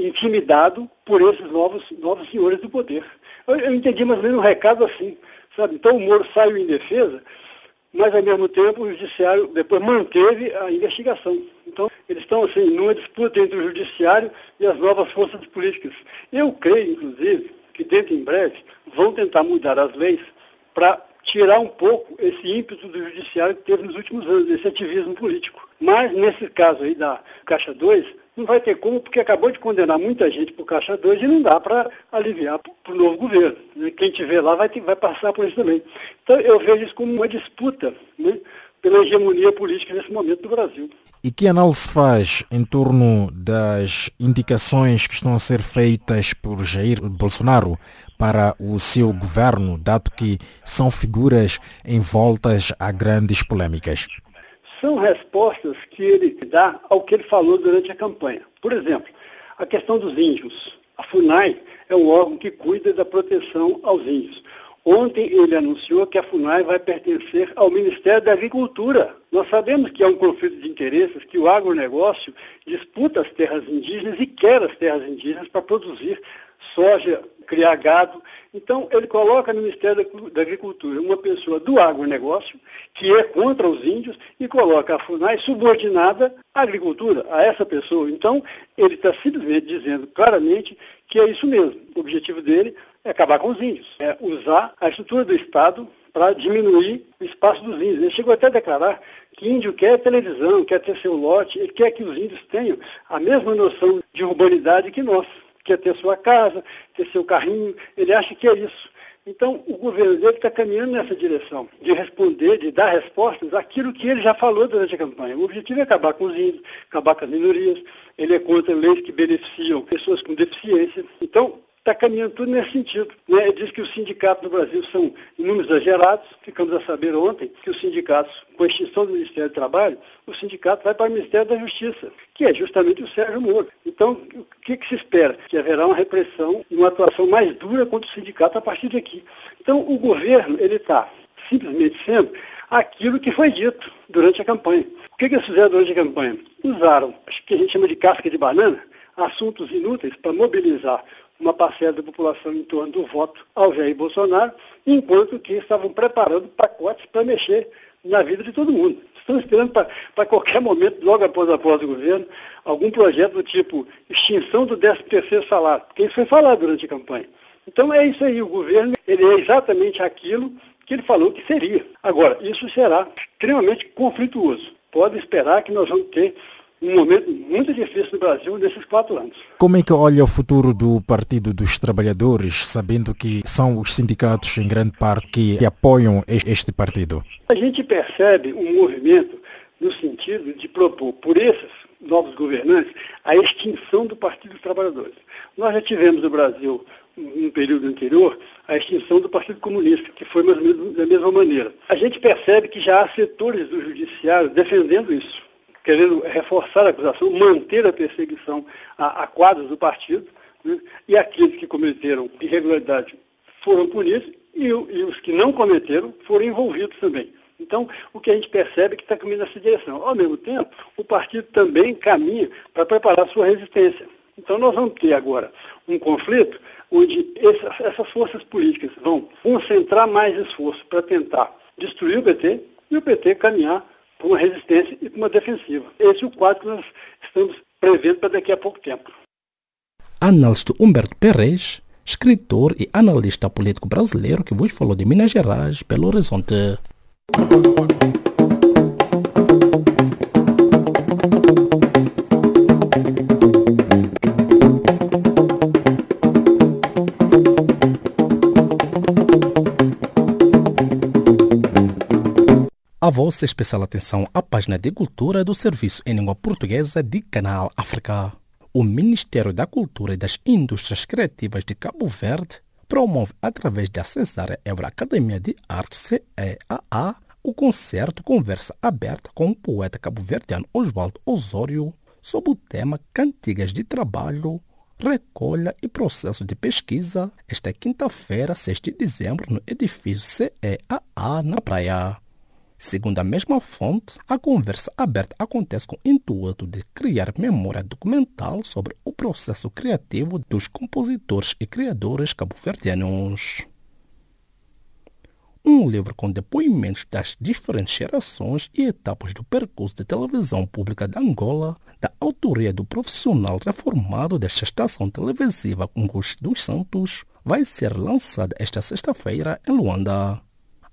intimidado por esses novos senhores do poder. Eu entendi mais ou menos um recado assim, sabe? Então o Moro saiu em defesa, mas, ao mesmo tempo, o judiciário depois manteve a investigação. Então, eles estão, assim, numa disputa entre o judiciário e as novas forças políticas. Eu creio, inclusive, que dentro em breve vão tentar mudar as leis para tirar um pouco esse ímpeto do judiciário que teve nos últimos anos, esse ativismo político. Mas, nesse caso aí da Caixa 2, não vai ter como, porque acabou de condenar muita gente para o Caixa 2 e não dá para aliviar para o novo governo. Quem estiver lá vai passar por isso também. Então, eu vejo isso como uma disputa, né, pela hegemonia política nesse momento do Brasil. E que análise faz em torno das indicações que estão a ser feitas por Jair Bolsonaro para o seu governo, dado que são figuras envoltas a grandes polêmicas? São respostas que ele dá ao que ele falou durante a campanha. Por exemplo, a questão dos índios. A FUNAI é um órgão que cuida da proteção aos índios. Ontem ele anunciou que a FUNAI vai pertencer ao Ministério da Agricultura. Nós sabemos que há um conflito de interesses, que o agronegócio disputa as terras indígenas e quer as terras indígenas para produzir soja, criar gado. Então, ele coloca no Ministério da Agricultura uma pessoa do agronegócio, que é contra os índios, e coloca a FUNAI subordinada à agricultura, a essa pessoa. Então, ele está simplesmente dizendo claramente que é isso mesmo. O objetivo dele é acabar com os índios, é usar a estrutura do Estado para diminuir o espaço dos índios. Ele chegou até a declarar que índio quer televisão, quer ter seu lote, ele quer que os índios tenham a mesma noção de urbanidade que nós. Quer ter sua casa, ter seu carrinho, ele acha que é isso. Então, o governo dele está caminhando nessa direção, de responder, de dar respostas àquilo que ele já falou durante a campanha. O objetivo é acabar com os índios, acabar com as minorias, ele é contra leis que beneficiam pessoas com deficiência. Então, está caminhando tudo nesse sentido, né? Ele diz que os sindicatos no Brasil são em números exagerados, ficamos a saber ontem que os sindicatos, com a extinção do Ministério do Trabalho, o sindicato vai para o Ministério da Justiça, que é justamente o Sérgio Moro. Então, o que se espera? Que haverá uma repressão e uma atuação mais dura contra o sindicato a partir daqui. Então, o governo, ele está simplesmente sendo aquilo que foi dito durante a campanha. O que eles fizeram durante a campanha? Usaram, acho que a gente chama de casca de banana, assuntos inúteis para mobilizar uma parcela da população em torno do voto ao Jair Bolsonaro, enquanto que estavam preparando pacotes para mexer na vida de todo mundo. Estão esperando para qualquer momento, logo após a posse do governo, algum projeto do tipo extinção do 13º salário, porque isso foi falado durante a campanha. Então é isso aí, o governo ele é exatamente aquilo que ele falou que seria. Agora, isso será extremamente conflituoso. Pode esperar que nós vamos ter um momento muito difícil no Brasil nesses 4 anos. Como é que olha o futuro do Partido dos Trabalhadores, sabendo que são os sindicatos, em grande parte, que apoiam este partido? A gente percebe um movimento no sentido de propor, por esses novos governantes, a extinção do Partido dos Trabalhadores. Nós já tivemos no Brasil, no período anterior, a extinção do Partido Comunista, que foi mais ou menos da mesma maneira. A gente percebe que já há setores do judiciário defendendo isso, querendo reforçar a acusação, manter a perseguição a quadros do partido, né? E aqueles que cometeram irregularidade foram punidos e os que não cometeram foram envolvidos também. Então, o que a gente percebe é que está caminhando nessa direção. Ao mesmo tempo, o partido também caminha para preparar sua resistência. Então, nós vamos ter agora um conflito onde essas forças políticas vão concentrar mais esforço para tentar destruir o PT e o PT caminhar para uma resistência e para uma defensiva. Esse é o quadro que nós estamos prevendo para daqui a pouco tempo. Analista Humberto Peres, escritor e analista político brasileiro que vos falou de Minas Gerais, Belo Horizonte. Avou-se especial atenção à página de cultura do Serviço em Língua Portuguesa de Canal África. O Ministério da Cultura e das Indústrias Criativas de Cabo Verde promove, através da Cesária Évora Academia de Arte CEAA, o concerto Conversa Aberta com o poeta cabo-verdiano Oswaldo Osório sob o tema Cantigas de Trabalho, Recolha e Processo de Pesquisa, esta quinta-feira, 6 de dezembro, no edifício CEAA, na Praia. Segundo a mesma fonte, a conversa aberta acontece com o intuito de criar memória documental sobre o processo criativo dos compositores e criadores cabo-verdianos. Um livro com depoimentos das diferentes gerações e etapas do percurso de televisão pública de Angola, da autoria do profissional reformado desta estação televisiva Augusto dos Santos, vai ser lançado esta sexta-feira em Luanda.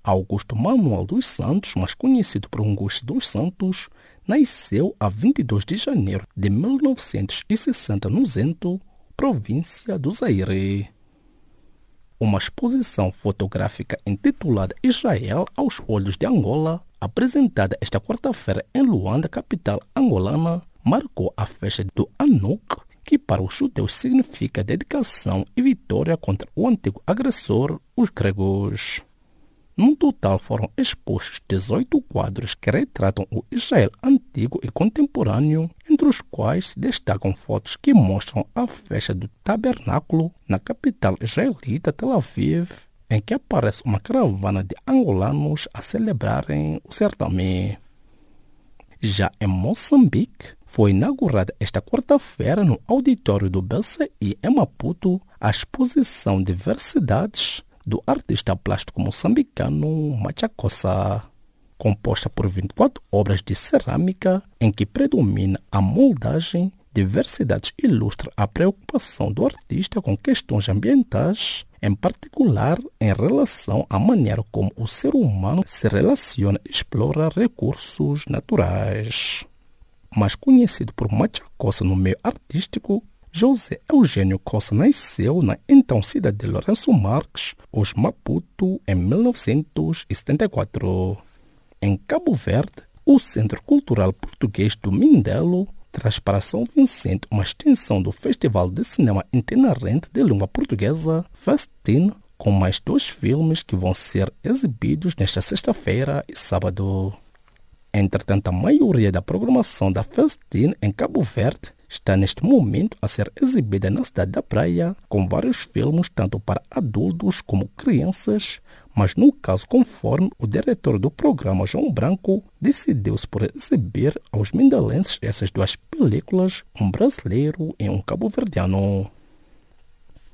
Augusto Manuel dos Santos, mais conhecido por Augusto dos Santos, nasceu a 22 de janeiro de 1960 no Zento, província do Zaire. Uma exposição fotográfica intitulada Israel aos Olhos de Angola, apresentada esta quarta-feira em Luanda, capital angolana, marcou a festa do Hanuk, que para os judeus significa dedicação e vitória contra o antigo agressor, os gregos. No total foram expostos 18 quadros que retratam o Israel antigo e contemporâneo, entre os quais destacam fotos que mostram a festa do tabernáculo na capital israelita Tel Aviv, em que aparece uma caravana de angolanos a celebrarem o certame. Já em Moçambique, foi inaugurada esta quarta-feira no auditório do BCI em Maputo a exposição Diversidades, do artista plástico moçambicano Machakossa, composta por 24 obras de cerâmica em que predomina a moldagem. Diversidades ilustra a preocupação do artista com questões ambientais, em particular em relação à maneira como o ser humano se relaciona e explora recursos naturais. Mais conhecido por Machakossa no meio artístico, José Eugênio Costa nasceu na então cidade de Lourenço Marques, hoje Maputo, em 1974. Em Cabo Verde, o Centro Cultural Português do Mindelo traz para São Vicente uma extensão do Festival de Cinema Itinerante de Língua Portuguesa, Festin, com mais 2 filmes que vão ser exibidos nesta sexta-feira e sábado. Entretanto, a maioria da programação da Festin em Cabo Verde está neste momento a ser exibida na Cidade da Praia, com vários filmes tanto para adultos como crianças, mas no caso conforme o diretor do programa, João Branco, decidiu-se por exibir aos mindelenses essas 2 películas, um brasileiro e um cabo-verdiano.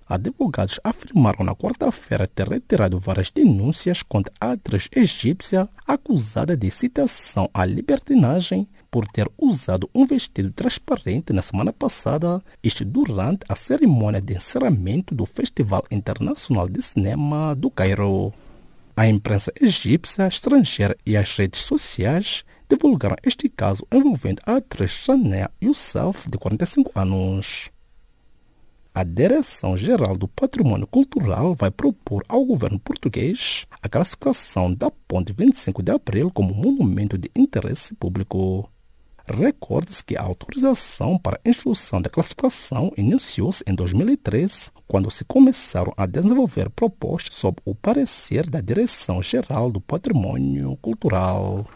Advogados afirmaram na quarta-feira ter retirado várias denúncias contra a atriz egípcia acusada de incitação à libertinagem por ter usado um vestido transparente na semana passada, isto durante a cerimônia de encerramento do Festival Internacional de Cinema do Cairo. A imprensa egípcia, estrangeira e as redes sociais divulgaram este caso envolvendo a atriz Shania Youssef, de 45 anos. A Direção-Geral do Patrimônio Cultural vai propor ao governo português a classificação da Ponte 25 de Abril como Monumento de Interesse Público. Recorde-se que a autorização para a instrução da classificação iniciou-se em 2013, quando se começaram a desenvolver propostas sob o parecer da Direção-Geral do Patrimônio Cultural.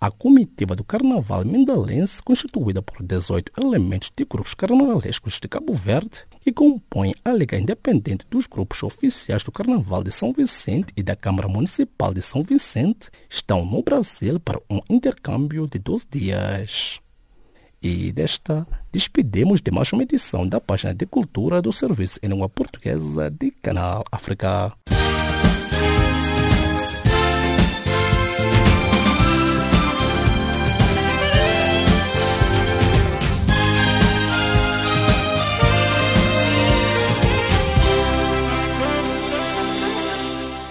A comitiva do Carnaval Mindalense, constituída por 18 elementos de grupos carnavalescos de Cabo Verde, que compõem a Liga Independente dos Grupos Oficiais do Carnaval de São Vicente e da Câmara Municipal de São Vicente, estão no Brasil para um intercâmbio de 12 dias. E desta, despedimos de mais uma edição da página de cultura do Serviço em Língua Portuguesa de Canal África.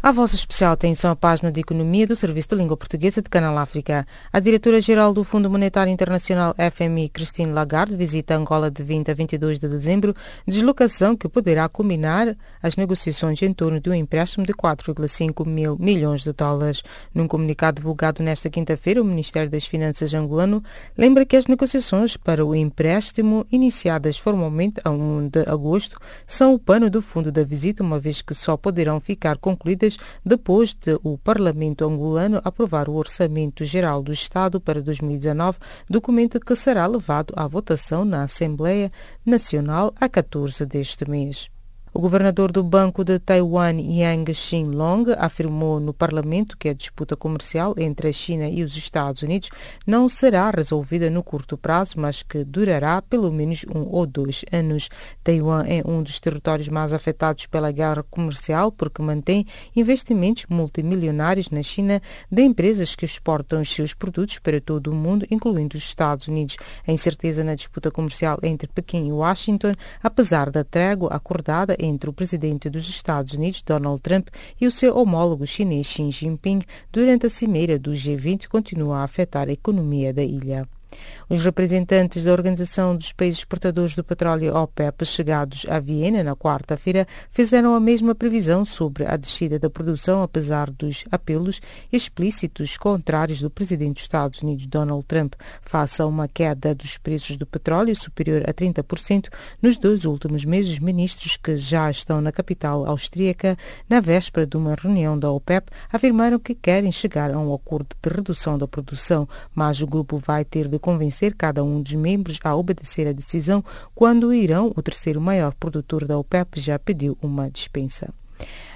A vossa especial atenção à página de Economia do Serviço de Língua Portuguesa de Canal África. A diretora-geral do Fundo Monetário Internacional, FMI, Christine Lagarde, visita Angola de 20 a 22 de dezembro, deslocação que poderá culminar as negociações em torno de um empréstimo de 4,5 mil milhões de dólares. Num comunicado divulgado nesta quinta-feira, o Ministério das Finanças angolano lembra que as negociações para o empréstimo, iniciadas formalmente a 1 de agosto, são o pano do fundo da visita, uma vez que só poderão ficar concluídas depois de o Parlamento angolano aprovar o Orçamento Geral do Estado para 2019, documento que será levado à votação na Assembleia Nacional a 14 deste mês. O governador do Banco de Taiwan, Yang Xinlong, afirmou no Parlamento que a disputa comercial entre a China e os Estados Unidos não será resolvida no curto prazo, mas que durará pelo menos 1 ou 2 anos. Taiwan é um dos territórios mais afetados pela guerra comercial porque mantém investimentos multimilionários na China de empresas que exportam os seus produtos para todo o mundo, incluindo os Estados Unidos. A incerteza na disputa comercial entre Pequim e Washington, apesar da trégua acordada entre o presidente dos Estados Unidos, Donald Trump, e o seu homólogo chinês Xi Jinping durante a cimeira do G20, continua a afetar a economia da ilha. Os representantes da Organização dos Países Exportadores do Petróleo OPEP, chegados a Viena na quarta-feira, fizeram a mesma previsão sobre a descida da produção, apesar dos apelos explícitos contrários do presidente dos Estados Unidos, Donald Trump, face a uma queda dos preços do petróleo superior a 30% nos 2 últimos meses. Os ministros, que já estão na capital austríaca na véspera de uma reunião da OPEP, afirmaram que querem chegar a um acordo de redução da produção, mas o grupo vai ter de convencer cada um dos membros a obedecer a decisão, quando o Irão, o terceiro maior produtor da OPEP, já pediu uma dispensa.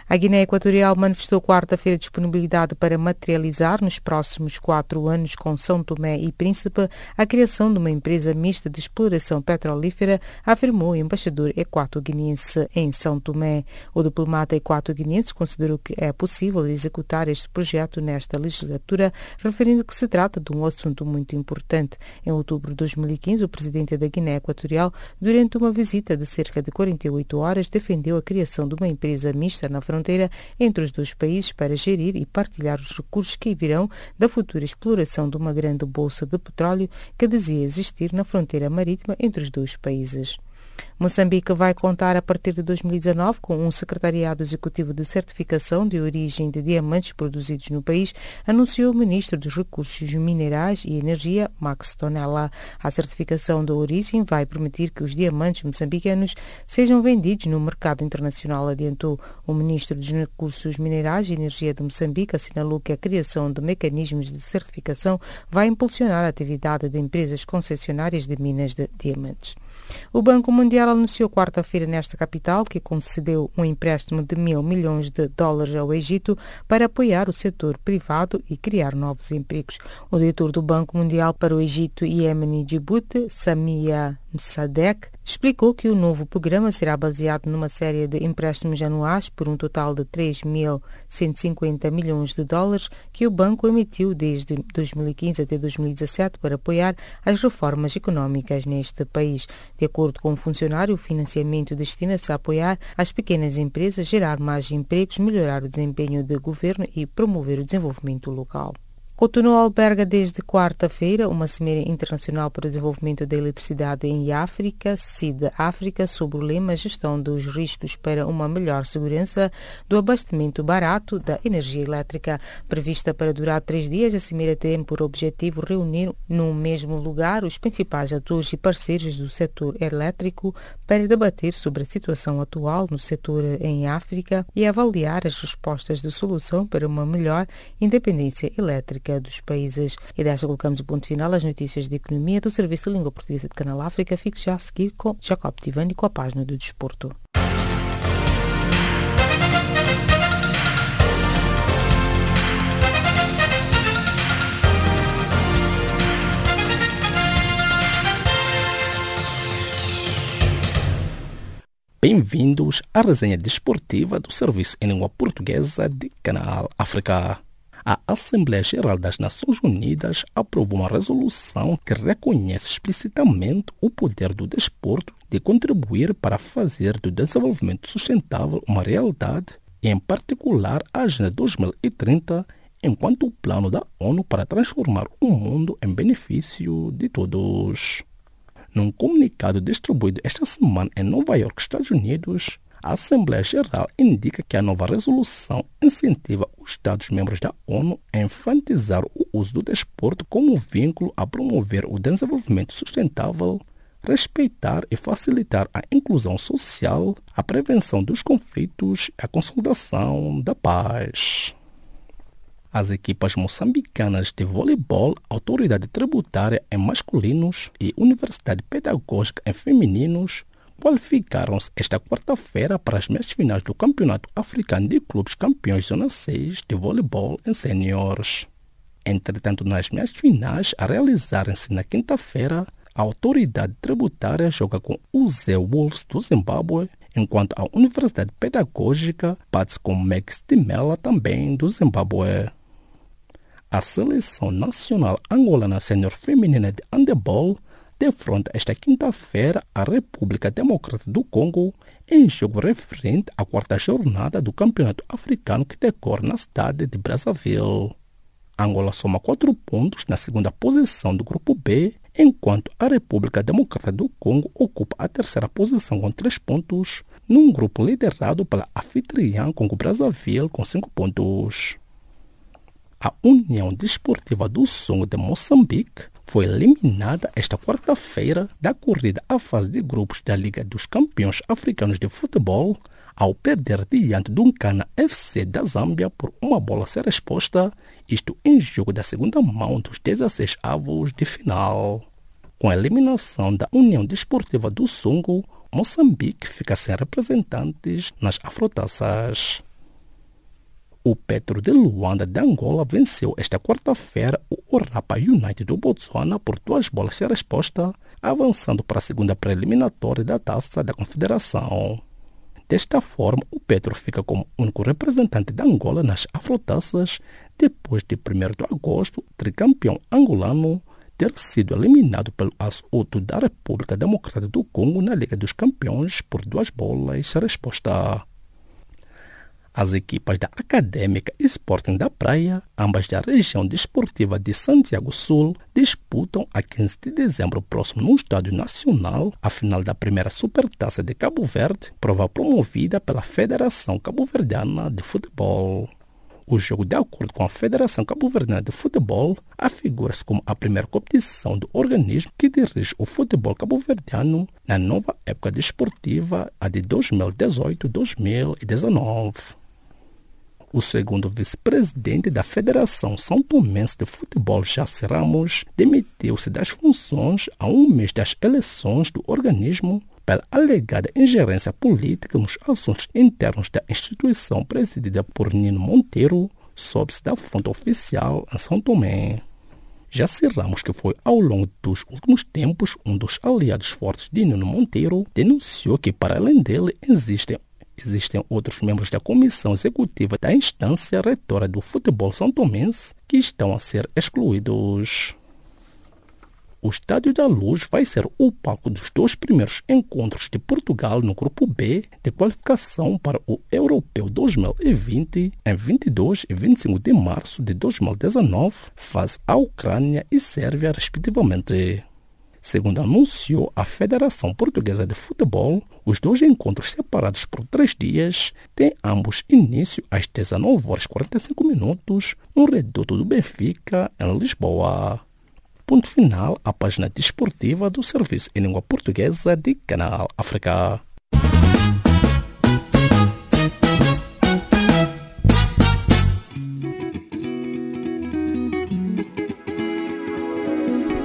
A Guiné-Equatorial manifestou quarta-feira disponibilidade para materializar nos próximos 4 anos com São Tomé e Príncipe a criação de uma empresa mista de exploração petrolífera, afirmou o embaixador equato-guinense em São Tomé. O diplomata equato-guinense considerou que é possível executar este projeto nesta legislatura, referindo que se trata de um assunto muito importante. Em outubro de 2015, o presidente da Guiné-Equatorial, durante uma visita de cerca de 48 horas, defendeu a criação de uma empresa mista na fronteira entre os 2 países para gerir e partilhar os recursos que virão da futura exploração de uma grande bolsa de petróleo que dizia existir na fronteira marítima entre os 2 países. Moçambique vai contar a partir de 2019 com um secretariado executivo de certificação de origem de diamantes produzidos no país, anunciou o ministro dos Recursos Minerais e Energia, Max Tonela. A certificação da origem vai permitir que os diamantes moçambicanos sejam vendidos no mercado internacional, adiantou. O ministro dos Recursos Minerais e Energia de Moçambique assinalou que a criação de mecanismos de certificação vai impulsionar a atividade de empresas concessionárias de minas de diamantes. O Banco Mundial anunciou quarta-feira nesta capital que concedeu um empréstimo de $1.000 milhões ao Egito para apoiar o setor privado e criar novos empregos. O diretor do Banco Mundial para o Egito, Iêmen e Djibouti, Samia Sadek, explicou que o novo programa será baseado numa série de empréstimos anuais por um total de $3.150 milhões que o banco emitiu desde 2015 até 2017 para apoiar as reformas económicas neste país. De acordo com o funcionário, o financiamento destina-se a apoiar as pequenas empresas, gerar mais empregos, melhorar o desempenho do governo e promover o desenvolvimento local. Cotonou alberga desde quarta-feira uma Cimeira Internacional para o Desenvolvimento da Eletricidade em África, CID-África, sobre o lema Gestão dos Riscos para uma Melhor Segurança do Abastecimento Barato da Energia Elétrica. Prevista para durar 3 dias, a Cimeira tem por objetivo reunir num mesmo lugar os principais atores e parceiros do setor elétrico para debater sobre a situação atual no setor em África e avaliar as respostas de solução para uma melhor independência elétrica dos países. E desta colocamos o ponto final às notícias de economia do Serviço de Língua Portuguesa de Canal África. Fique já a seguir com Jacob Tivani com a página do Desporto. Bem-vindos à resenha desportiva do Serviço em Língua Portuguesa de Canal África. A Assembleia Geral das Nações Unidas aprovou uma resolução que reconhece explicitamente o poder do desporto de contribuir para fazer do desenvolvimento sustentável uma realidade em particular a Agenda 2030, enquanto o plano da ONU para transformar o mundo em benefício de todos. Num comunicado distribuído esta semana em Nova York, Estados Unidos, a Assembleia Geral indica que a nova resolução incentiva os Estados-membros da ONU a enfatizar o uso do desporto como vínculo a promover o desenvolvimento sustentável, respeitar e facilitar a inclusão social, a prevenção dos conflitos e a consolidação da paz. As equipas moçambicanas de voleibol, Autoridade Tributária em masculinos e Universidade Pedagógica em femininos qualificaram-se esta quarta-feira para as meias finais do Campeonato Africano de Clubes Campeões Zona 6 de voleibol em seniores. Entretanto, nas meias finais a realizarem-se na quinta-feira, a Autoridade Tributária joga com o Zé Wolves do Zimbábue, enquanto a Universidade Pedagógica bate com Max Timela, também do Zimbábue. A Seleção Nacional Angolana Sênior Feminina de Handebol defronta esta quinta-feira a República Democrática do Congo em jogo referente à quarta jornada do Campeonato Africano que decorre na cidade de Brazzaville. A Angola soma 4 pontos na segunda posição do Grupo B, enquanto a República Democrática do Congo ocupa a terceira posição com 3 pontos, num grupo liderado pela anfitriã Congo-Brazzaville com 5 pontos. A União Desportiva do Songo de Moçambique foi eliminada esta quarta-feira da corrida à fase de grupos da Liga dos Campeões Africanos de Futebol, ao perder diante do Nkana FC da Zâmbia por 1 bola sem resposta, isto em jogo da segunda mão dos 16avos de final. Com a eliminação da União Desportiva do Songo, Moçambique fica sem representantes nas afrotaças. O Petro de Luanda de Angola venceu esta quarta-feira o Orapa United do Botswana por 2 bolas sem resposta, avançando para a segunda preliminatória da Taça da Confederação. Desta forma, o Petro fica como único representante da Angola nas afrotaças, depois de 1º de agosto, o tricampeão angolano ter sido eliminado pelo AS-Oto da República Democrática do Congo na Liga dos Campeões por 2 bolas sem resposta. As equipas da Académica e Sporting da Praia, ambas da região desportiva de Santiago Sul, disputam a 15 de dezembro próximo no Estádio Nacional a final da primeira Supertaça de Cabo Verde, prova promovida pela Federação Cabo-Verdiana de Futebol. O jogo, de acordo com a Federação Cabo-Verdiana de Futebol, afigura-se como a primeira competição do organismo que dirige o futebol cabo-verdiano na nova época desportiva, a de 2018-2019. O segundo vice-presidente da Federação São Tomense de Futebol, Jaci Ramos, demitiu-se das funções a 1 mês das eleições do organismo pela alegada ingerência política nos assuntos internos da instituição presidida por Nino Monteiro, sob-se da fonte oficial em São Tomé. Jaci Ramos, que foi ao longo dos últimos tempos um dos aliados fortes de Nino Monteiro, denunciou que para além dele existem outros membros da comissão executiva da instância reitora do futebol santomense que estão a ser excluídos. O Estádio da Luz vai ser o palco dos 2 primeiros encontros de Portugal no Grupo B de qualificação para o Europeu 2020, em 22 e 25 de março de 2019, face à Ucrânia e Sérvia, respectivamente. Segundo anunciou a Federação Portuguesa de Futebol, os 2 encontros separados por 3 dias têm ambos início às 19h45 no Reduto do Benfica, em Lisboa. Ponto final à página desportiva do Serviço em Língua Portuguesa de Canal África.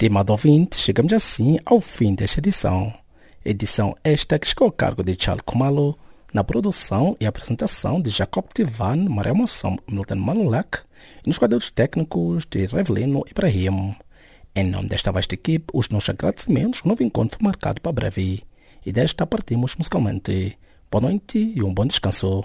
Estimado ouvinte, chegamos assim ao fim desta edição. Edição esta que chegou ao cargo de Charles Kumalo, na produção e apresentação de Jacob Tivani, Maria Moção, Milton Malulak e nos quadros técnicos de Revelino Ibrahim. Em nome desta vasta equipe, os nossos agradecimentos. Um novo encontro marcado para breve. E desta partimos musicalmente. Boa noite e um bom descanso.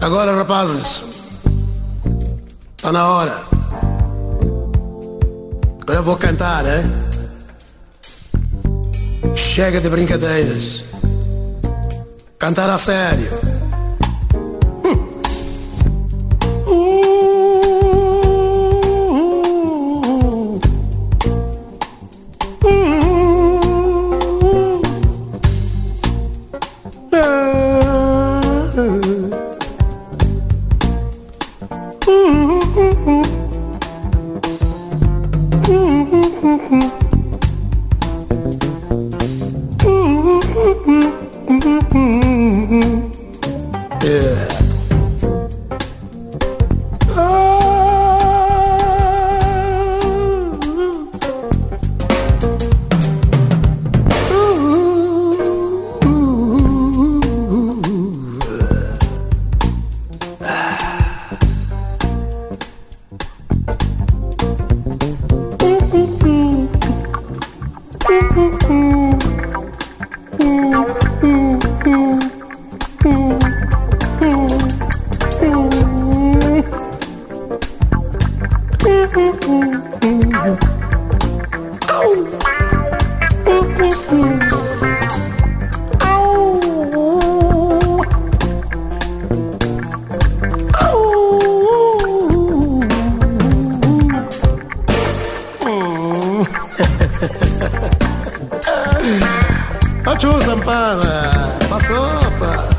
Agora, rapazes, está na hora. Agora vou cantar, hein? Chega de brincadeiras. Cantar a sério. Sampana, uma sopa.